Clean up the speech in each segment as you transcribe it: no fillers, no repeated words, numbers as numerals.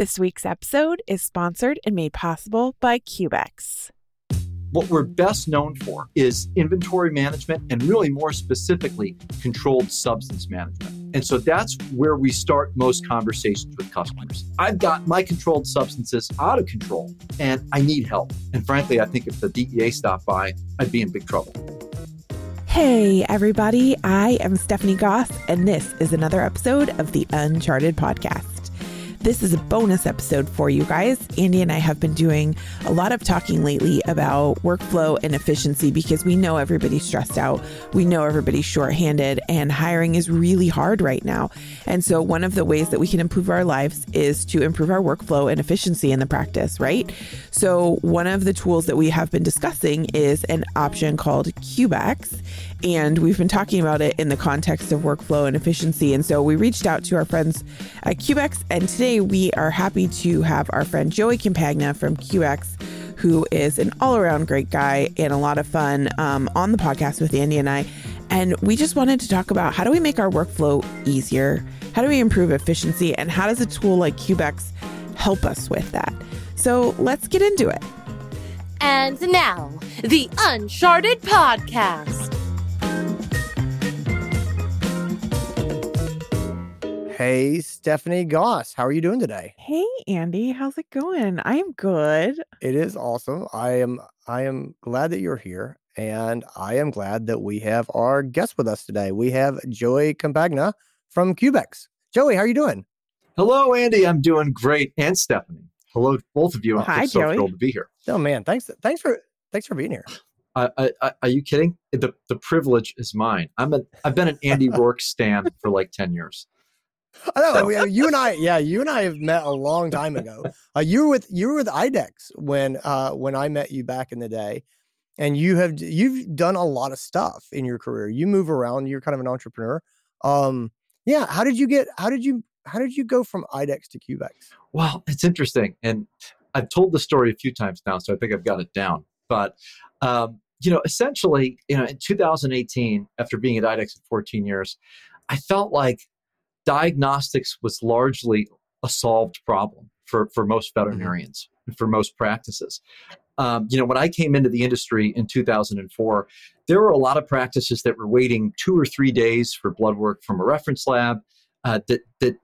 This week's episode is sponsored and made possible by Cubex. What we're best known for is inventory management and really more specifically, controlled substance management. And so that's where we start most conversations with customers. I've got my controlled substances out of control and I need help. And frankly, I think if the DEA stopped by, I'd be in big trouble. Hey, everybody. I am Stephanie Goss, and this is another episode of the Uncharted Podcast. This is a bonus episode for you guys. Andy and I have been doing a lot of talking lately about workflow and efficiency because we know everybody's stressed out. We know everybody's shorthanded and hiring is really hard right now. And so one of the ways that we can improve our lives is to improve our workflow and efficiency in the practice, right? So one of the tools that we have been discussing is an option called Cubex. And we've been talking about it in the context of workflow and efficiency. And so we reached out to our friends at Cubex. And today we are happy to have our friend Joey Campagna from Cubex, who is an all-around great guy and a lot of fun on the podcast with Andy and I. And we just wanted to talk about how do we make our workflow easier? How do we improve efficiency? And how does a tool like Cubex help us with that? So let's get into it. And now, the Uncharted Podcast. Hey, Stephanie Goss, how are you doing today? Hey, Andy, how's it going? I am good. It is awesome. I am glad that you're here, and I am glad that we have our guest with us today. We have Joey Campagna from Cubex. Joey, how are you doing? Hello, Andy. I'm doing great, and Stephanie. Hello, both of you. Hi, Joey. I'm so thrilled to be here. Oh man, thanks for being here. Are you kidding? The privilege is mine. I've been an Andy Rourke stan for like 10 years. I know. You and I have met a long time ago. You were with IDEXX when I met you back in the day, and you've done a lot of stuff in your career. You move around. You're kind of an entrepreneur. Yeah. How did you go from IDEXX to Cubex? Well, it's interesting, and I've told the story a few times now, so I think I've got it down. But essentially, in 2018, after being at IDEXX for 14 years, I felt like diagnostics was largely a solved problem for most veterinarians, and for most practices. When I came into the industry in 2004, there were a lot of practices that were waiting 2 or 3 days for blood work from a reference lab that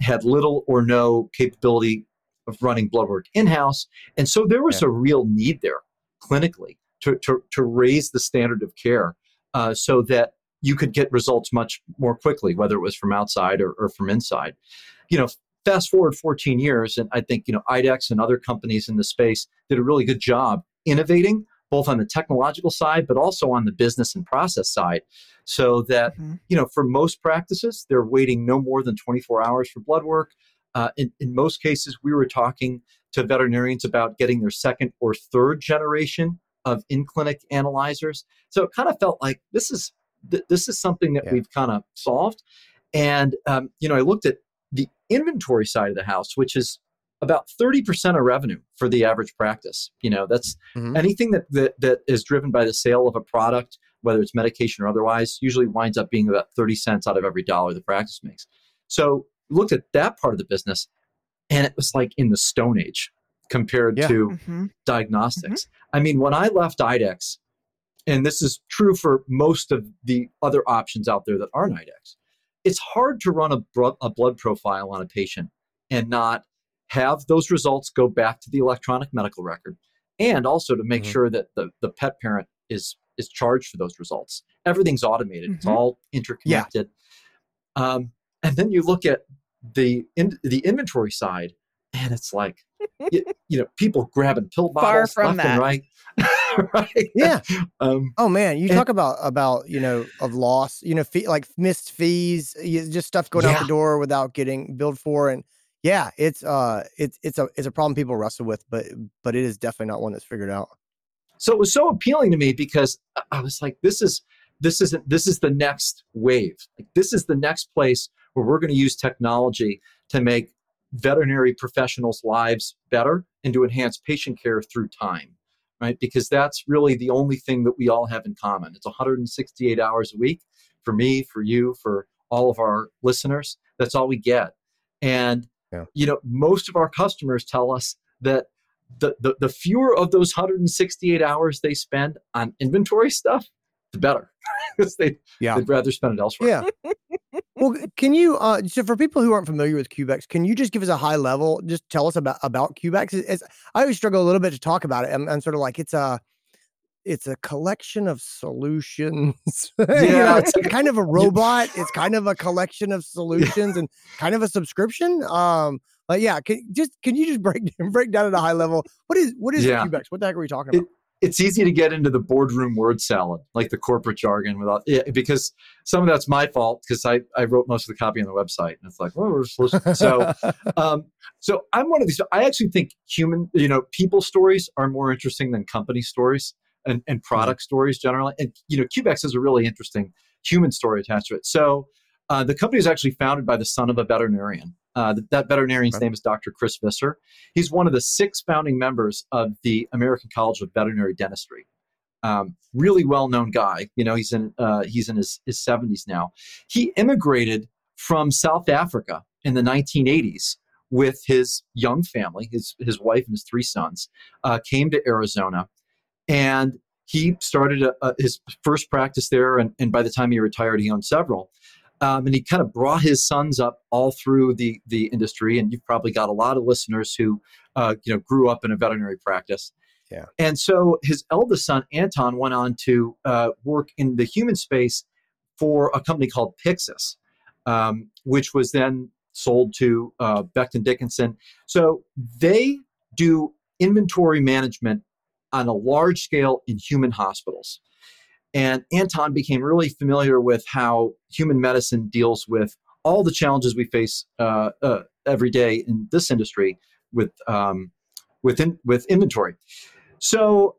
had little or no capability of running blood work in-house. And so there was a real need there clinically to raise the standard of care so that you could get results much more quickly, whether it was from outside or from inside. Fast forward 14 years, and I think IDEXX and other companies in the space did a really good job innovating, both on the technological side, but also on the business and process side, so that for most practices, they're waiting no more than 24 hours for blood work. In most cases, we were talking to veterinarians about getting their second or third generation of in-clinic analyzers. So it kind of felt like this is something that we've kind of solved. And, I looked at the inventory side of the house, which is about 30% of revenue for the average practice. That's anything that is driven by the sale of a product, whether it's medication or otherwise, usually winds up being about 30 cents out of every dollar the practice makes. So looked at that part of the business, and it was like in the Stone Age compared to diagnostics. I mean, when I left IDEXX, and this is true for most of the other options out there that aren't IDEXX, it's hard to run a blood profile on a patient and not have those results go back to the electronic medical record, and also to make sure that the pet parent is charged for those results. Everything's automated. It's all interconnected. Yeah. And then you look at the inventory side, and it's like, people grabbing pill bottles left and right. Right. Yeah. Oh man, talk about of loss, like missed fees, just stuff going out the door without getting billed for, and it's a problem people wrestle with, but it is definitely not one that's figured out. So it was so appealing to me because I was like, this is the next wave. Like this is the next place where we're going to use technology to make veterinary professionals' lives better and to enhance patient care through time. Right? Because that's really the only thing that we all have in common. It's 168 hours a week for me, for you, for all of our listeners. That's all we get. And Yeah. You know, most of our customers tell us that the fewer of those 168 hours they spend on inventory stuff, the better. Because they'd rather spend it elsewhere. Yeah. Well, can you, so for people who aren't familiar with Cubex, can you just give us a high level, just tell us about Cubex? I always struggle a little bit to talk about it. I'm sort of like, it's a collection of solutions. Yeah. You know, it's kind of a robot. It's kind of a collection of solutions and kind of a subscription. But yeah, can you just break down at a high level? What is Cubex? What the heck are we talking about? It's easy to get into the boardroom word salad, like the corporate jargon, because some of that's my fault because I wrote most of the copy on the website, and it's like, well, we're supposed to. So I'm one of these. I actually think people stories are more interesting than company stories and product stories generally. And Cubex is a really interesting human story attached to it. So the company is actually founded by the son of a veterinarian. That veterinarian's name is Dr. Chris Visser. He's one of the 6 founding members of the American College of Veterinary Dentistry. Really well-known guy. He's in his 70s now. He immigrated from South Africa in the 1980s with his young family, his wife and his 3 sons, came to Arizona, and he started his first practice there. And by the time he retired, he owned several. And he kind of brought his sons up all through the industry, and you've probably got a lot of listeners who, grew up in a veterinary practice. Yeah. And so his eldest son Anton went on to work in the human space for a company called Pyxis, which was then sold to Becton Dickinson. So they do inventory management on a large scale in human hospitals. And Anton became really familiar with how human medicine deals with all the challenges we face every day in this industry with inventory. So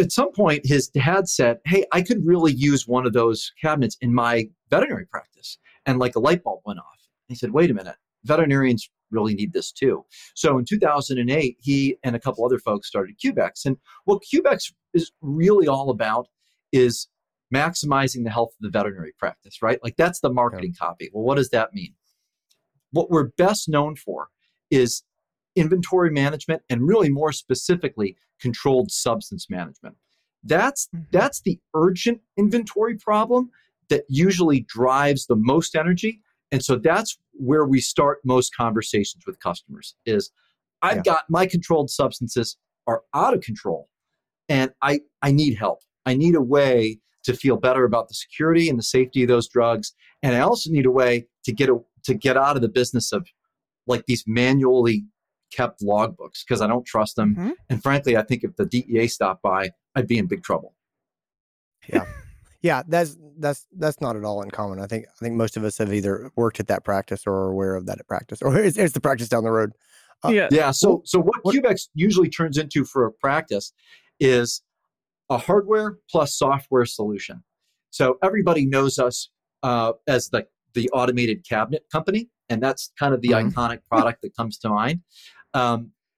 at some point, his dad said, "Hey, I could really use one of those cabinets in my veterinary practice." And like a light bulb went off. He said, "Wait a minute, veterinarians really need this too." So in 2008, he and a couple other folks started Cubex. And what Cubex is really all about is maximizing the health of the veterinary practice, right? Like that's the marketing copy. Well, what does that mean? What we're best known for is inventory management, and really more specifically, controlled substance management. That's the urgent inventory problem that usually drives the most energy. And so that's where we start most conversations with customers is, I've got my controlled substances are out of control and I need help. I need a way to feel better about the security and the safety of those drugs. And I also need a way to get out of the business of like these manually kept logbooks because I don't trust them. Mm-hmm. And frankly, I think if the DEA stopped by, I'd be in big trouble. Yeah. Yeah, that's not at all uncommon. I think most of us have either worked at that practice or are aware of that at practice, or it's the practice down the road. So what Cubex usually turns into for a practice is a hardware plus software solution. So everybody knows us as the automated cabinet company, and that's kind of the iconic product that comes to mind.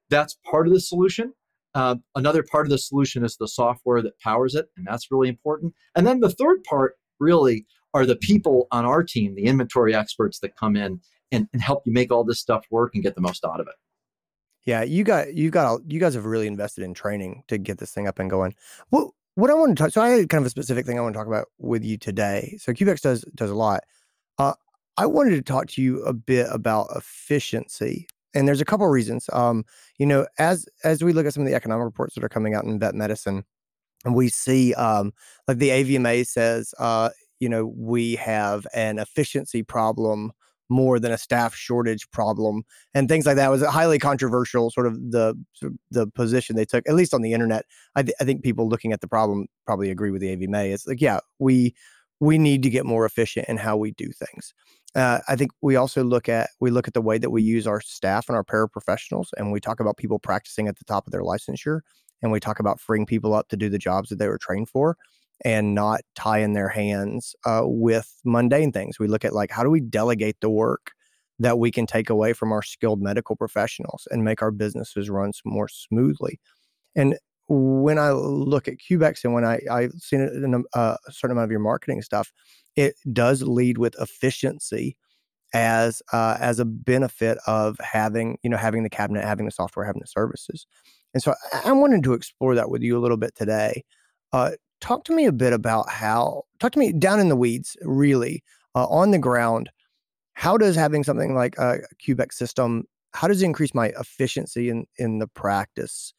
That's part of the solution. Another part of the solution is the software that powers it, and that's really important. And then the third part really are the people on our team, the inventory experts that come in and help you make all this stuff work and get the most out of it. Yeah, you guys have really invested in training to get this thing up and going. What I want to talk, so I had kind of a specific thing I want to talk about with you today. So Cubex does a lot. I wanted to talk to you a bit about efficiency, and there's a couple of reasons. As we look at some of the economic reports that are coming out in vet medicine, and we see like the AVMA says, we have an efficiency problem more than a staff shortage problem and things like that. It was a highly controversial sort of the position they took, at least on the internet. I think people looking at the problem probably agree with the AVMA. It's like, we need to get more efficient in how we do things. I think we also look at the way that we use our staff and our paraprofessionals, and we talk about people practicing at the top of their licensure, and we talk about freeing people up to do the jobs that they were trained for and not tie in their hands with mundane things. We look at like, how do we delegate the work that we can take away from our skilled medical professionals and make our businesses run more smoothly? And when I look at Cubex and when I've seen it in a certain amount of your marketing stuff, it does lead with efficiency as a benefit of having the cabinet, having the software, having the services. And so I wanted to explore that with you a little bit today. Talk to me down in the weeds, really, on the ground. How does having something like a Cubex system, how does it increase my efficiency in the practice?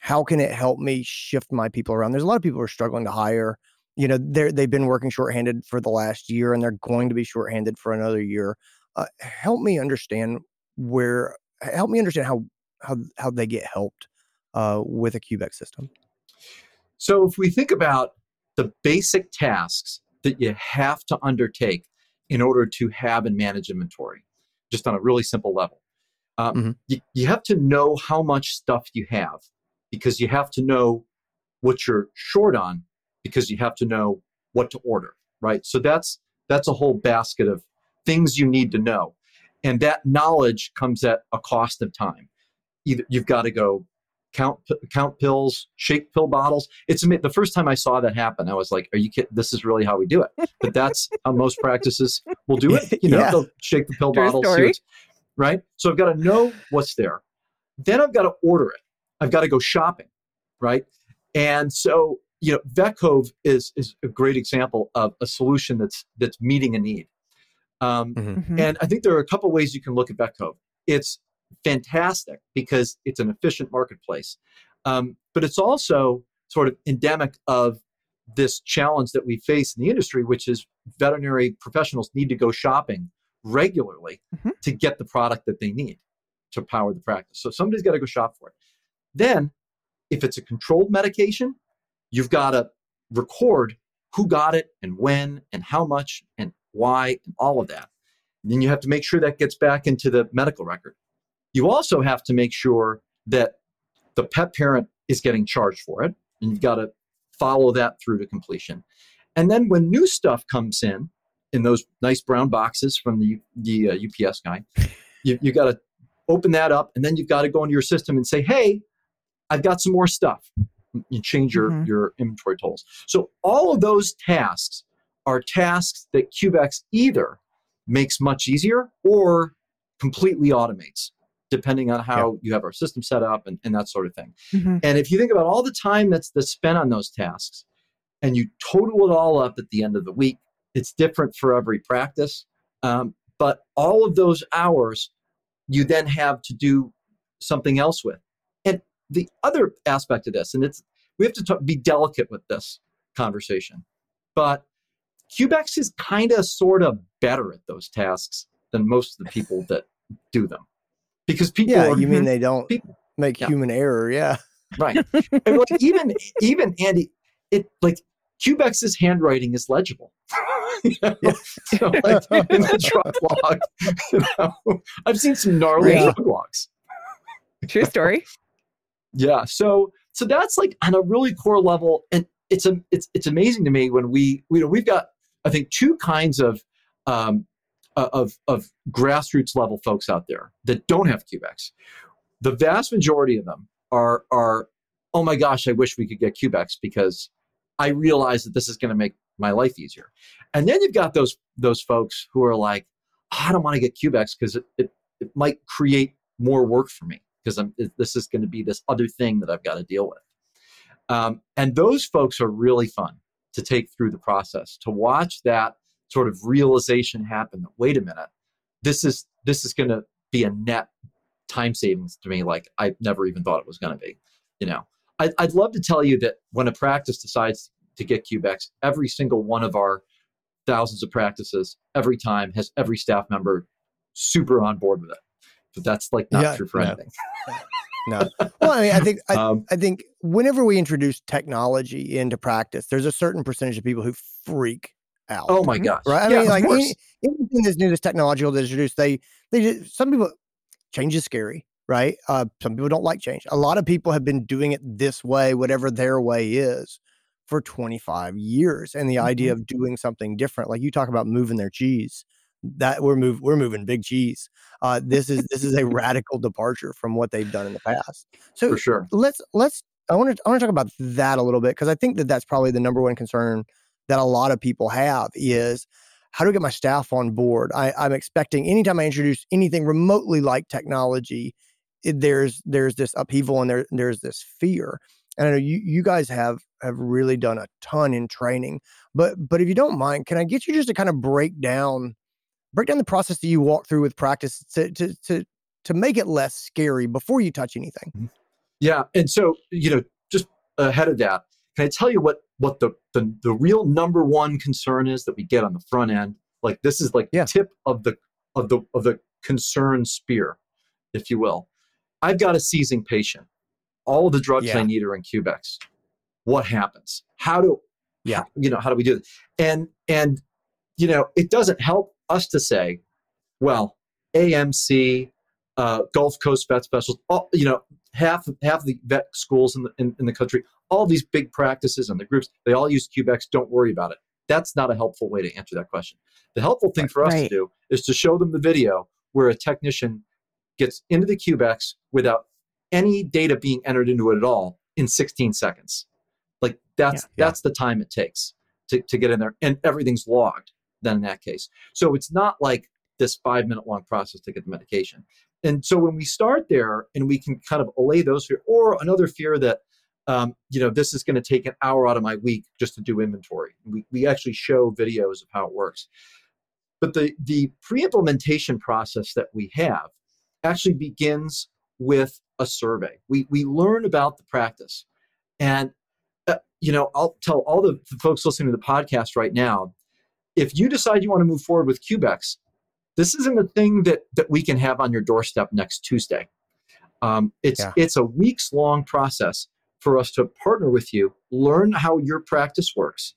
How can it help me shift my people around? There's a lot of people who are struggling to hire. You know, they've been working shorthanded for the last year, and they're going to be shorthanded for another year. Help me understand how they get helped with a Cubex system. So if we think about the basic tasks that you have to undertake in order to have and manage inventory, just on a really simple level, you have to know how much stuff you have, because you have to know what you're short on, because you have to know what to order, right? So that's a whole basket of things you need to know. And that knowledge comes at a cost of time. Either you've got to go count pills, shake pill bottles. It's the first time I saw that happen, I was like, are you kidding? This is really how we do it. But that's how most practices will do it. You know, yeah. They'll shake the pill bottles, right? So I've got to know what's there. Then I've got to order it. I've got to go shopping, right? And so, you know, Vetcove is a great example of a solution that's meeting a need. And I think there are a couple ways you can look at Vetcove. It's fantastic because it's an efficient marketplace, but it's also sort of endemic of this challenge that we face in the industry, which is veterinary professionals need to go shopping regularly to get the product that they need to power the practice. So somebody's got to go shop for it. Then, if it's a controlled medication, you've got to record who got it and when and how much and why and all of that. And then you have to make sure that gets back into the medical record. You also have to make sure that the pet parent is getting charged for it, and you've got to follow that through to completion. And then when new stuff comes in those nice brown boxes from the UPS guy, you got to open that up, and then you've got to go into your system and say, hey, I've got some more stuff. You change your inventory totals. So all of those tasks are tasks that Cubex either makes much easier or completely automates, depending on how you have our system set up and that sort of thing. And if you think about all the time that's spent on those tasks, and you total it all up at the end of the week, it's different for every practice. But all of those hours, you then have to do something else with. And the other aspect of this, and we have to be delicate with this conversation, but Cubex is kind of sort of better at those tasks than most of the people that do them. Because people make human error, yeah. Right. And like, even Andy, it like Cubex's handwriting is legible. You know? So like in the drug log, you know, I've seen some gnarly drug logs. True story. Yeah. So that's like on a really core level, and it's amazing to me when we've got, I think, two kinds of grassroots level folks out there that don't have Cubex. The vast majority of them are oh my gosh, I wish we could get Cubex because I realize that this is going to make my life easier. And then you've got those folks who are like, oh, I don't want to get Cubex because it might create more work for me, because this is going to be this other thing that I've got to deal with. And those folks are really fun to take through the process, to watch that sort of realization happen that, wait a minute, this is going to be a net time savings to me like I never even thought it was going to be. You know, I'd love to tell you that when a practice decides to get Cubex, every single one of our thousands of practices every time has every staff member super on board with it. But that's like not true for anything. No. Well, I mean, I think whenever we introduce technology into practice, there's a certain percentage of people who freak out. Oh my gosh! Right? I mean, like anything that's new, that's technological that's introduced, some people, change is scary, right? Some people don't like change. A lot of people have been doing it this way, whatever their way is, for 25 years, and the idea of doing something different, like you talk about moving their cheese. That we're moving big cheese. This is a radical departure from what they've done in the past. So for sure, I want to talk about that a little bit, because I think that's probably the number one concern that a lot of people have is how do I get my staff on board? I'm expecting anytime I introduce anything remotely like technology, there's this upheaval and there's this fear. And I know you guys have really done a ton in training, but if you don't mind, can I get you just to kind of break down the process that you walk through with practice to make it less scary before you touch anything? Yeah. And so, just ahead of that, can I tell you what the real number one concern is that we get on the front end? Like, this is like the tip of the concern spear, if you will. I've got a seizing patient. All of the drugs I need are in Cubex. What happens? How do we do this? And it doesn't help us to say, well, AMC, Gulf Coast Vet Specials, all, half the vet schools in the country, all these big practices and the groups, they all use Cubex. Don't worry about it. That's not a helpful way to answer that question. The helpful thing for us to do is to show them the video where a technician gets into the Cubex without any data being entered into it at all in 16 seconds. Like that's the time it takes to get in there, and everything's logged then in that case. So it's not like this 5-minute long process to get the medication. And so when we start there and we can kind of allay those fears, or another fear that, this is going to take an hour out of my week just to do inventory. We actually show videos of how it works. But the pre-implementation process that we have actually begins with a survey. We learn about the practice. And, I'll tell all the folks listening to the podcast right now, if you decide you want to move forward with Cubex, this isn't a thing that we can have on your doorstep next Tuesday. It's a weeks-long process for us to partner with you, learn how your practice works,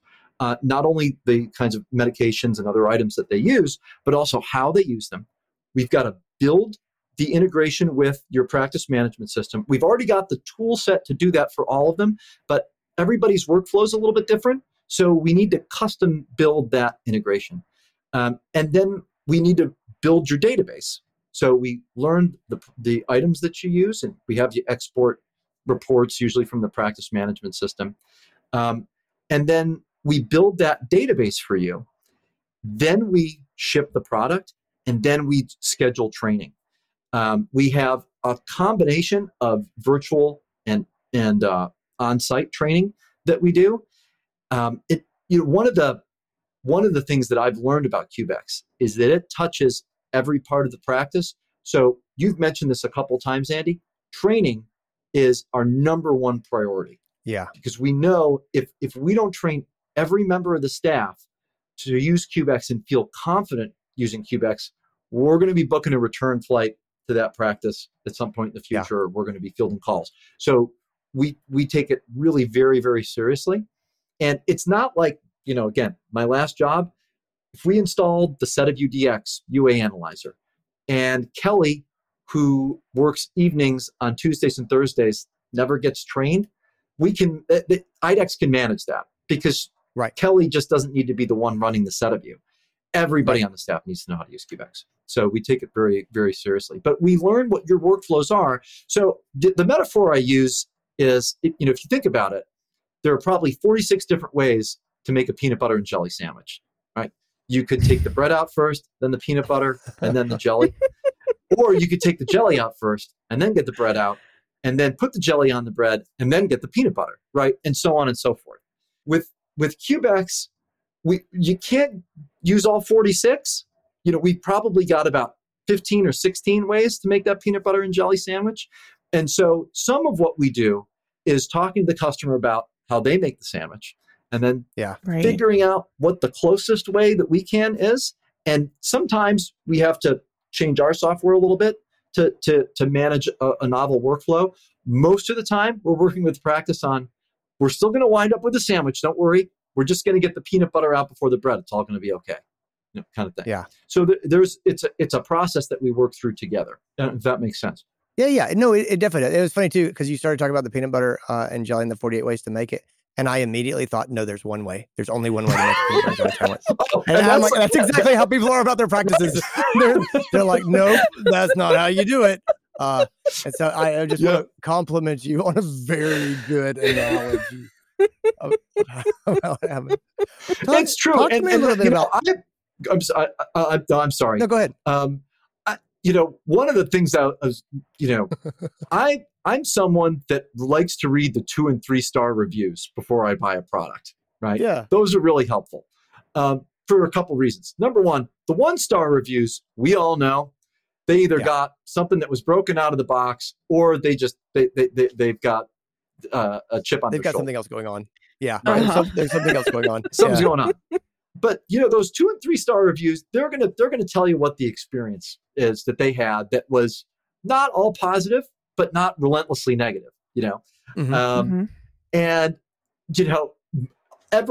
not only the kinds of medications and other items that they use, but also how they use them. We've got to build the integration with your practice management system. We've already got the tool set to do that for all of them, but everybody's workflow is a little bit different. So we need to custom build that integration. And then we need to build your database. So we learn the items that you use, and we have you export reports usually from the practice management system. And then we build that database for you. Then we ship the product, and then we schedule training. We have a combination of virtual and on-site training that we do. One of the things that I've learned about Cubex is that it touches every part of the practice. So you've mentioned this a couple times, Andy. Training is our number one priority. Yeah, because we know if we don't train every member of the staff to use Cubex and feel confident using Cubex, we're going to be booking a return flight to that practice at some point in the future. Yeah. We're going to be fielding calls. So we take it really very, very seriously. And it's not like, again, my last job, if we installed the SediVue Dx UA analyzer, and Kelly, who works evenings on Tuesdays and Thursdays, never gets trained, we can, the IDEXX can manage that, because Kelly just doesn't need to be the one running the SediVue. Everybody on the staff needs to know how to use Cubex. So we take it very, very seriously. But we learn what your workflows are. So the metaphor I use is, if you think about it, there are probably 46 different ways to make a peanut butter and jelly sandwich, right? You could take the bread out first, then the peanut butter, and then the jelly. Or you could take the jelly out first and then get the bread out, and then put the jelly on the bread and then get the peanut butter, right? And so on and so forth. With Cubex, you can't use all 46. We probably got about 15 or 16 ways to make that peanut butter and jelly sandwich. And so some of what we do is talking to the customer about how they make the sandwich, and then figuring out what the closest way that we can is. And sometimes we have to change our software a little bit to manage a novel workflow. Most of the time we're working with practice on, we're still going to wind up with a sandwich. Don't worry. We're just going to get the peanut butter out before the bread. It's all going to be okay, kind of thing. Yeah. So it's a process that we work through together, if that makes sense. Yeah. No, it definitely does. It was funny too, because you started talking about the peanut butter and jelly and the 48 ways to make it. And I immediately thought, no, there's one way. There's only one way to make it. And I'm like, that's exactly how people are about their practices. They're like, no, that's not how you do it. And so I just want to compliment you on a very good analogy. It's true. Talk to me a little bit about. I'm sorry. No, go ahead. One of the things I'm someone that likes to read the 2- and 3-star reviews before I buy a product, right? Yeah. Those are really helpful for a couple reasons. Number one, the 1-star reviews, we all know, they either got something that was broken out of the box, or they just, they've got a chip on their shoulder. They've got something else going on. Yeah. Right? Uh-huh. There's something else going on. Something's going on. But those 2- and 3-star reviews, they're gonna tell you what the experience is that they had that was not all positive, but not relentlessly negative. And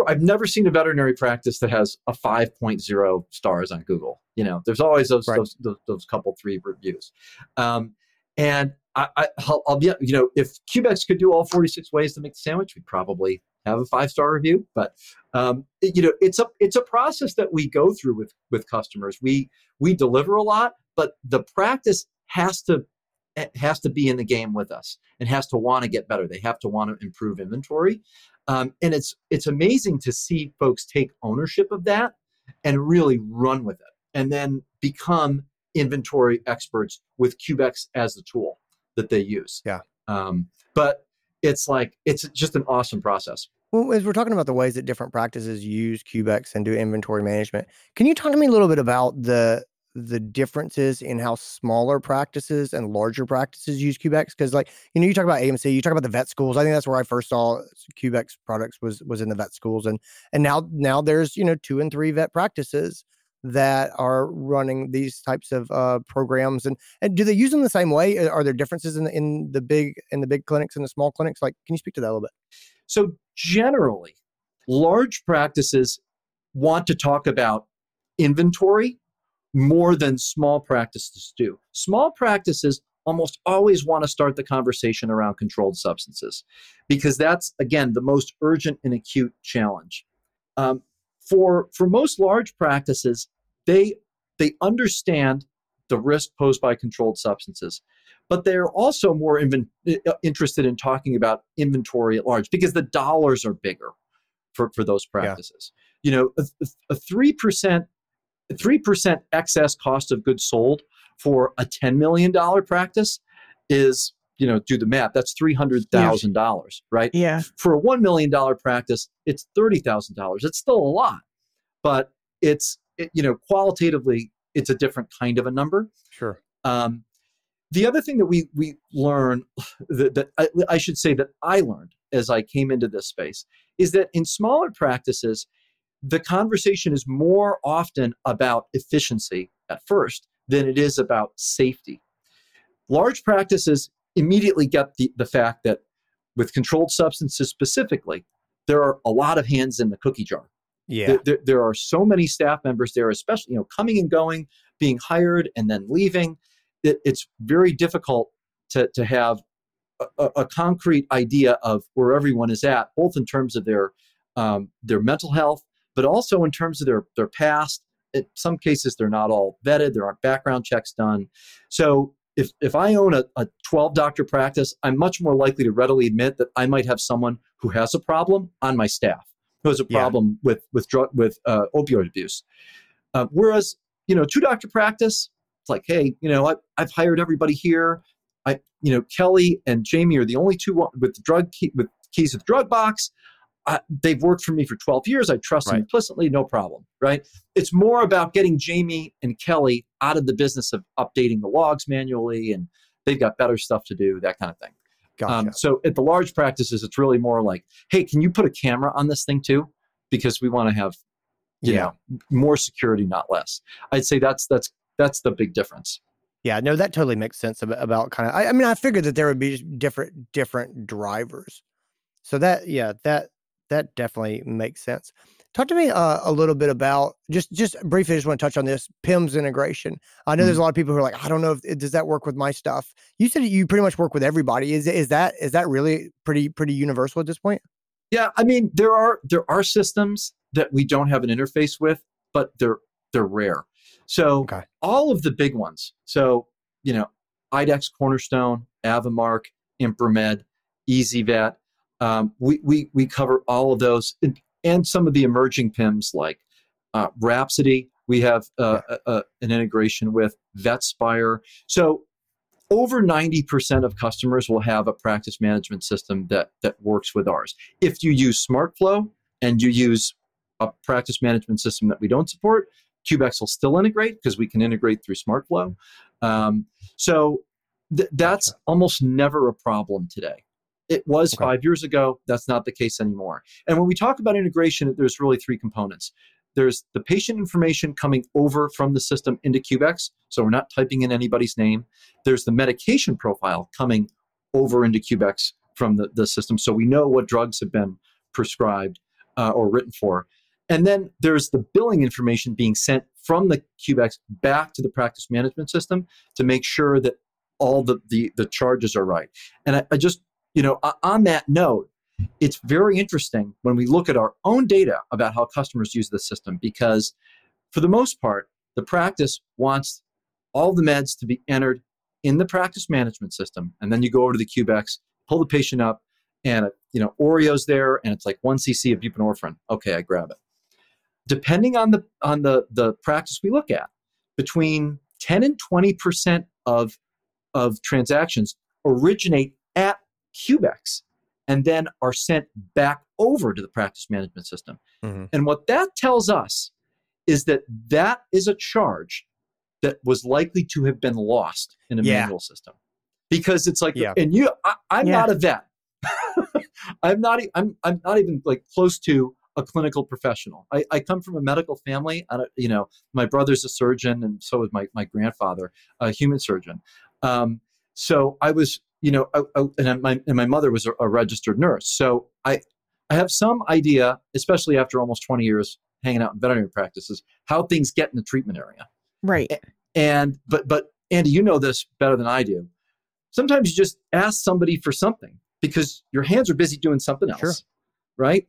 I've never seen a veterinary practice that has a 5.0 stars on Google. There's always those couple 3 reviews, and if Cubex could do all 46 ways to make the sandwich, we'd probably have a 5-star review, but it's a process that we go through with customers. We deliver a lot, but the practice has to be in the game with us and has to want to get better. They have to want to improve inventory, and it's amazing to see folks take ownership of that and really run with it, and then become inventory experts with Cubex as the tool that they use. Yeah, but it's just an awesome process. Well, as we're talking about the ways that different practices use Cubex and do inventory management, can you talk to me a little bit about the differences in how smaller practices and larger practices use Cubex? Because you talk about AMC, you talk about the vet schools. I think that's where I first saw Cubex products was in the vet schools. And now there's 2 and 3 vet practices that are running these types of programs, and do they use them the same way? Are there differences in the big clinics and the small clinics? Can you speak to that a little bit? So generally, large practices want to talk about inventory more than small practices do. Small practices almost always want to start the conversation around controlled substances, because that's, again, the most urgent and acute challenge. For most large practices, they understand the risk posed by controlled substances, but they're also more interested in talking about inventory at large, because the dollars are bigger for those practices. Yeah. A 3% excess cost of goods sold for a $10 million practice is, do the math, that's $300,000, right? Yeah. For a $1 million practice, it's $30,000. It's still a lot, but qualitatively, it's a different kind of a number. Sure. The other thing that we learn, that I learned as I came into this space, is that in smaller practices, the conversation is more often about efficiency at first than it is about safety. Large practices immediately get the fact that with controlled substances specifically, there are a lot of hands in the cookie jar. Yeah. There are so many staff members there, especially, coming and going, being hired and then leaving. It's very difficult to have a concrete idea of where everyone is at, both in terms of their mental health, but also in terms of their past. In some cases, they're not all vetted. There aren't background checks done. So if I own a 12-doctor practice, I'm much more likely to readily admit that I might have someone who has a problem on my staff, who has a problem with opioid abuse. Whereas, 2-doctor practice, it's like, hey, I've hired everybody here. Kelly and Jamie are the only two with the keys of the drug box. They've worked for me for 12 years. I trust them implicitly, no problem, right? It's more about getting Jamie and Kelly out of the business of updating the logs manually, and they've got better stuff to do, that kind of thing. Gotcha. So at the large practices, it's really more like, hey, can you put a camera on this thing too? Because we want to have, more security, not less. I'd say that's the big difference. Yeah, no, that totally makes sense about kind of, I figured that there would be different drivers. So that definitely makes sense. Talk to me a little bit about, just briefly, I just want to touch on this PIMS integration. I know there's a lot of people who are like, I don't know, does that work with my stuff? You said you pretty much work with everybody. Is that really pretty universal at this point? Yeah, there are systems that we don't have an interface with, but they're rare. So all of the big ones. So, IDEXX, Cornerstone, Avimark, Impromed, EasyVet. We cover all of those and some of the emerging PIMs like Rhapsody, We have an integration with Vetspire. So over 90% of customers will have a practice management system that works with ours. If you use SmartFlow and you use a practice management system that we don't support, Cubex will still integrate because we can integrate through SmartFlow. That's almost never a problem today. It was 5 years ago. That's not the case anymore. And when we talk about integration, there's really three components. There's the patient information coming over from the system into Cubex, so we're not typing in anybody's name. There's the medication profile coming over into Cubex from the system, so we know what drugs have been prescribed or written for. And then there's the billing information being sent from the Cubex back to the practice management system to make sure that all the charges are right. And I just, on that note, it's very interesting when we look at our own data about how customers use the system, because for the most part, the practice wants all the meds to be entered in the practice management system. And then you go over to the Cubex, pull the patient up, and Oreo's there, and it's like 1 cc of buprenorphine. Okay, I grab it. Depending on the practice we look at, between 10 and 20% of transactions originate at Cubex and then are sent back over to the practice management system. Mm-hmm. And what that tells us is that is a charge that was likely to have been lost in a manual system. Because it's like, I'm not a vet. I'm not even like close to a clinical professional. I come from a medical family. My brother's a surgeon, and so is my grandfather, a human surgeon. So I was, my mother was a registered nurse. So I have some idea, especially after almost 20 years hanging out in veterinary practices, how things get in the treatment area. Right. And, but Andy, you know this better than I do. Sometimes you just ask somebody for something because your hands are busy doing something else. Sure. Right.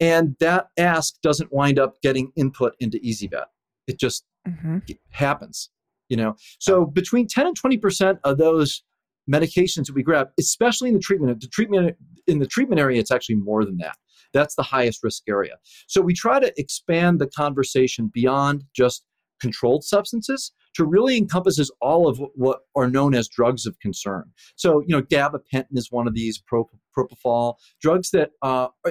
And that ask doesn't wind up getting input into EasyVet. It just happens. So between 10 and 20% of those medications that we grab, especially in the treatment area, it's actually more than that. That's the highest risk area. So we try to expand the conversation beyond just controlled substances to really encompasses all of what are known as drugs of concern. So, gabapentin is one of these, propofol, drugs that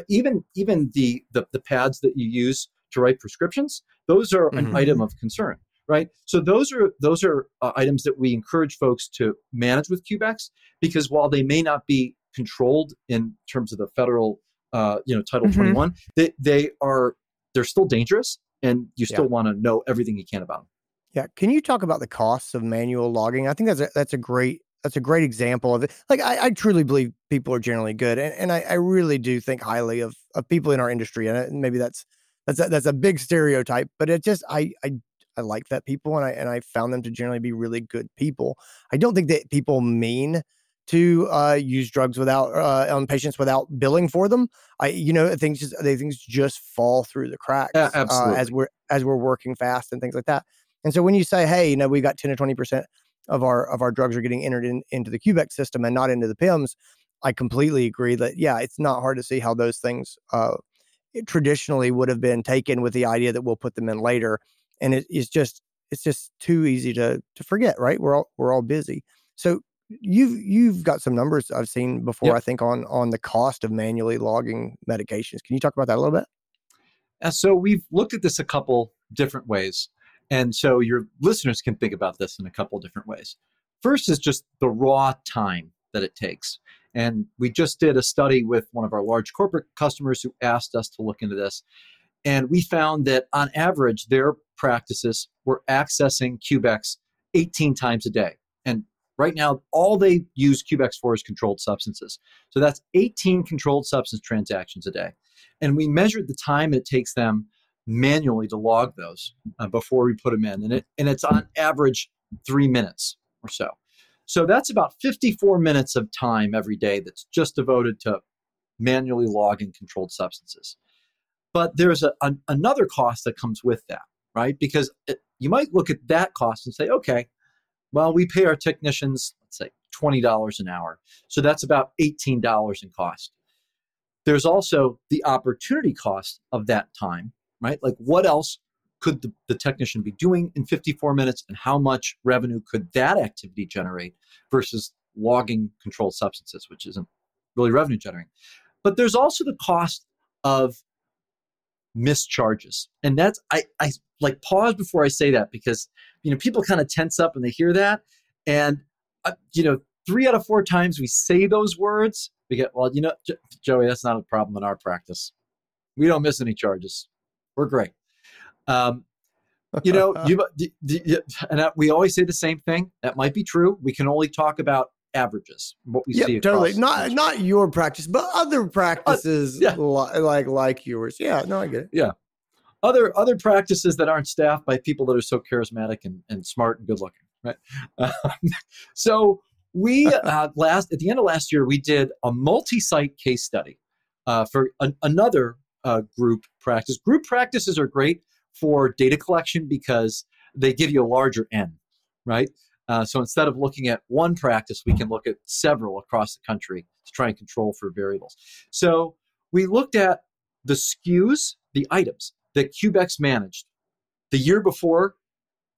even the pads that you use to write prescriptions, those are an item of concern. Right. So those are items that we encourage folks to manage with Cubex, because while they may not be controlled in terms of the federal, Title 21, they're still dangerous, and you still want to know everything you can about them. Yeah. Can you talk about the costs of manual logging? I think that's a great example of it. Like I truly believe people are generally good, and I really do think highly of people in our industry, and maybe that's a big stereotype, but it just I like that people, and I found them to generally be really good people. I don't think that people mean to use drugs on patients without billing for them. Things just fall through the cracks as we're working fast and things like that. And so when you say, hey, we've got 10 to 20% of our drugs are getting entered into the Cubex system and not into the PIMS, I completely agree that it's not hard to see how those things traditionally would have been taken with the idea that we'll put them in later. And it's just too easy to forget, right? We're all busy. So you've got some numbers I've seen before, I think, on the cost of manually logging medications. Can you talk about that a little bit? So we've looked at this a couple different ways. And so your listeners can think about this in a couple different ways. First is just the raw time that it takes. And we just did a study with one of our large corporate customers who asked us to look into this. And we found that on average, their practices were accessing Cubex 18 times a day. And right now, all they use Cubex for is controlled substances. So that's 18 controlled substance transactions a day. And we measured the time it takes them manually to log those before we put them in. And it's on average 3 minutes or so. So that's about 54 minutes of time every day that's just devoted to manually logging controlled substances. But there's another cost that comes with that, right? Because you might look at that cost and say, okay, well, we pay our technicians, let's say $20 an hour. So that's about $18 in cost. There's also the opportunity cost of that time, right? Like what else could the technician be doing in 54 minutes, and how much revenue could that activity generate versus logging controlled substances, which isn't really revenue generating. But there's also the cost of mischarges. And that's, I like pause before I say that because, you know, people kind of tense up and they hear that. And, you know, 3 out of 4 times we say those words, we get, well, you know, Joey, that's not a problem in our practice. We don't miss any charges. We're great. You know, and we always say the same thing. That might be true. We can only talk about averages, what we see across. Totally. Not your practice, but other practices like yours. Yeah, no, I get it. Yeah. Other practices that aren't staffed by people that are so charismatic and smart and good looking, right? So we, at the end of last year, we did a multi-site case study for another group practice. Group practices are great for data collection because they give you a larger N, right? So instead of looking at one practice, we can look at several across the country to try and control for variables. So we looked at the SKUs, the items that Cubex managed the year before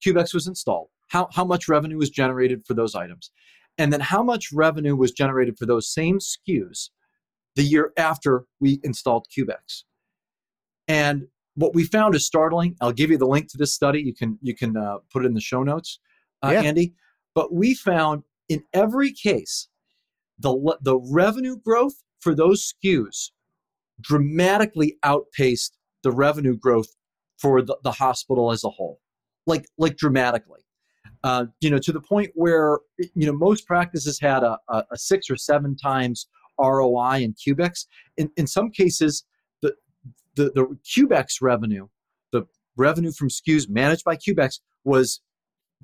Cubex was installed, how much revenue was generated for those items, and then how much revenue was generated for those same SKUs the year after we installed Cubex. And what we found is startling. I'll give you the link to this study. You can put it in the show notes, Andy. But we found in every case, the revenue growth for those SKUs dramatically outpaced the revenue growth for the hospital as a whole, like dramatically. You know, to the point where, you know, most practices had a 6 or 7 times ROI in Cubex. In some cases, the Cubex revenue, the revenue from SKUs managed by Cubex, was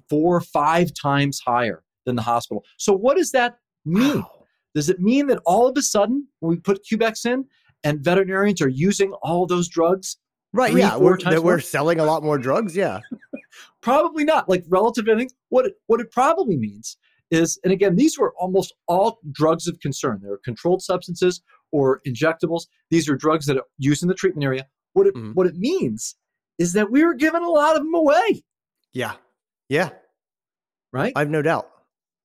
4 or 5 times higher than the hospital. So what does that mean? Wow. Does it mean that all of a sudden when we put Cubex in and veterinarians are using all those drugs? Right. 3, 4 times we're selling a lot more drugs. Yeah. Probably not. Like relative to things, what it probably means is, and again, these were almost all drugs of concern. They were controlled substances or injectables. These are drugs that are used in the treatment area. What it means is that we were giving a lot of them away. Yeah. Right? I've no doubt.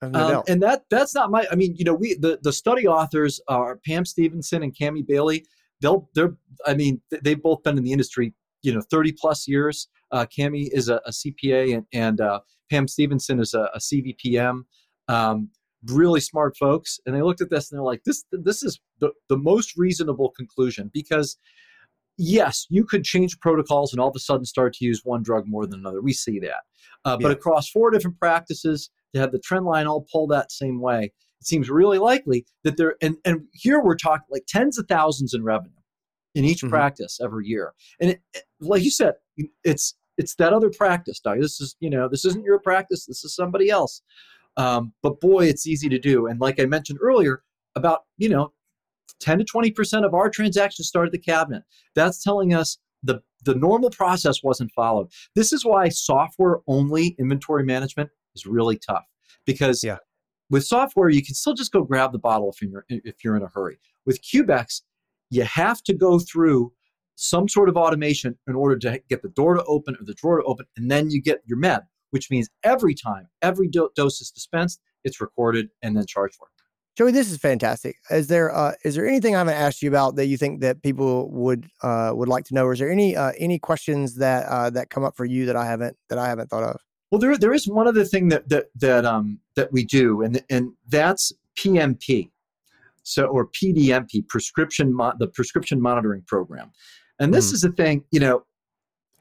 And that's not my, I mean, you know, the study authors are Pam Stevenson and Cammie Bailey. They've both been in the industry, you know, 30 plus years. Cammie is a CPA and Pam Stevenson is a CVPM. Really smart folks. And they looked at this and they're like, this is the most reasonable conclusion, because yes, you could change protocols and all of a sudden start to use one drug more than another. We see that. But across 4 different practices to have the trend line all pull that same way, it seems really likely that there, and here we're talking like tens of thousands in revenue in each practice every year. And it, like you said, it's that other practice, Doug. This is, you know, this isn't your practice. This is somebody else. But boy, it's easy to do. And like I mentioned earlier, about, you know, 10 to 20% of our transactions started the cabinet. That's telling us the normal process wasn't followed. This is why software-only inventory management is really tough, because with software, you can still just go grab the bottle if you're in a hurry. With Cubex, you have to go through some sort of automation in order to get the door to open or the drawer to open, and then you get your med, which means every time, every dose is dispensed, it's recorded and then charged for. Joey, this is fantastic. Is there anything I haven't asked you about that you think that people would like to know? Or is there any questions that come up for you that I haven't thought of? Well, there is one other thing that we do, and that's PMP, or PDMP, the prescription monitoring program, and this is a thing, you know.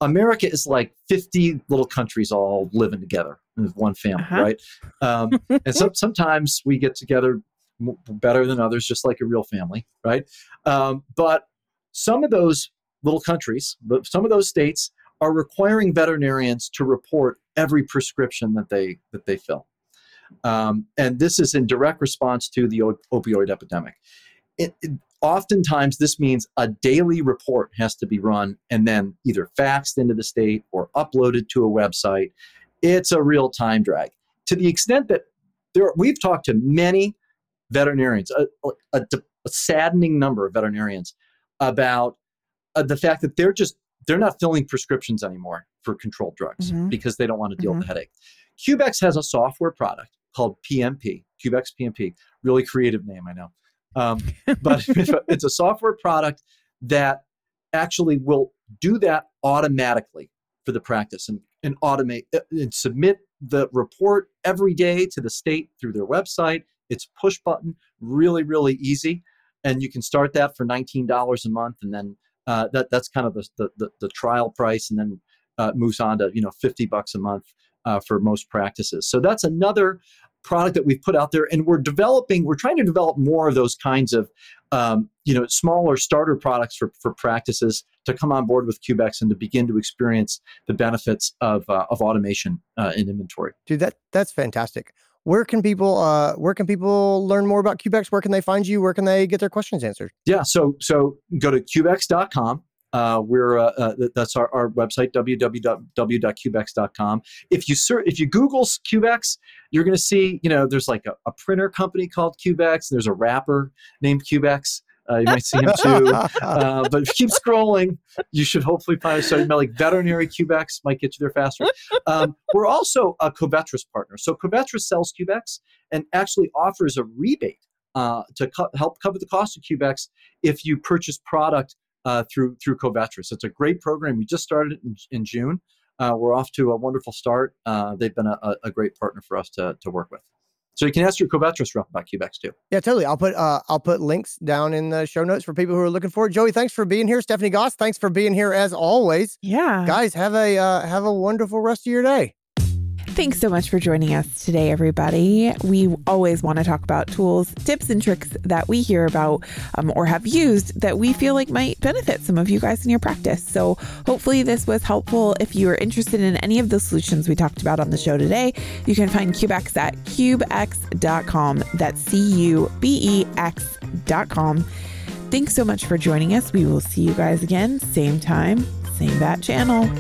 America is like 50 little countries all living together in one family, right? And sometimes we get together better than others, just like a real family, right? But some of those little countries, some of those states, are requiring veterinarians to report every prescription that they fill. And this is in direct response to the opioid epidemic. Oftentimes, this means a daily report has to be run and then either faxed into the state or uploaded to a website. It's a real time drag. To the extent that we've talked to many veterinarians, a saddening number of veterinarians, about the fact that they're just they're not filling prescriptions anymore for controlled drugs because they don't want to deal with the headache. Cubex has a software product called PMP, Cubex PMP, really creative name, I know. But it's a software product that actually will do that automatically for the practice and automate and submit the report every day to the state through their website. It's push button, really, really easy. And you can start that for $19 a month. And then that's kind of the trial price, and then moves on to, $50 a month for most practices. So that's another product that we've put out there, and we're trying to develop more of those kinds of, smaller starter products for practices to come on board with Cubex and to begin to experience the benefits of automation in inventory. Dude, that's fantastic. Where can people learn more about Cubex? Where can they find you? Where can they get their questions answered? Yeah. So go to cubex.com. That's our website, www.cubex.com. If you Google Cubex, you're going to see, there's like a printer company called Cubex. There's a rapper named Cubex. You might see him too. But if you keep scrolling, you should hopefully find something like veterinary Cubex might get you there faster. We're also a Covetrus partner. So Covetrus sells Cubex and actually offers a rebate to help cover the cost of Cubex if you purchase product through Covetrus. It's a great program. We just started it in June. We're off to a wonderful start. They've been a great partner for us to work with. So you can ask your Covetrus rep about Cubex too. Yeah, totally. I'll put links down in the show notes for people who are looking for it. Joey, thanks for being here. Stephanie Goss, thanks for being here as always. Yeah. Guys, have a wonderful rest of your day. Thanks so much for joining us today, everybody. We always want to talk about tools, tips, and tricks that we hear about or have used that we feel like might benefit some of you guys in your practice. So hopefully this was helpful. If you are interested in any of the solutions we talked about on the show today, you can find Cubex at cubex.com. That's CUBEX.com. Thanks so much for joining us. We will see you guys again, same time, same bat channel.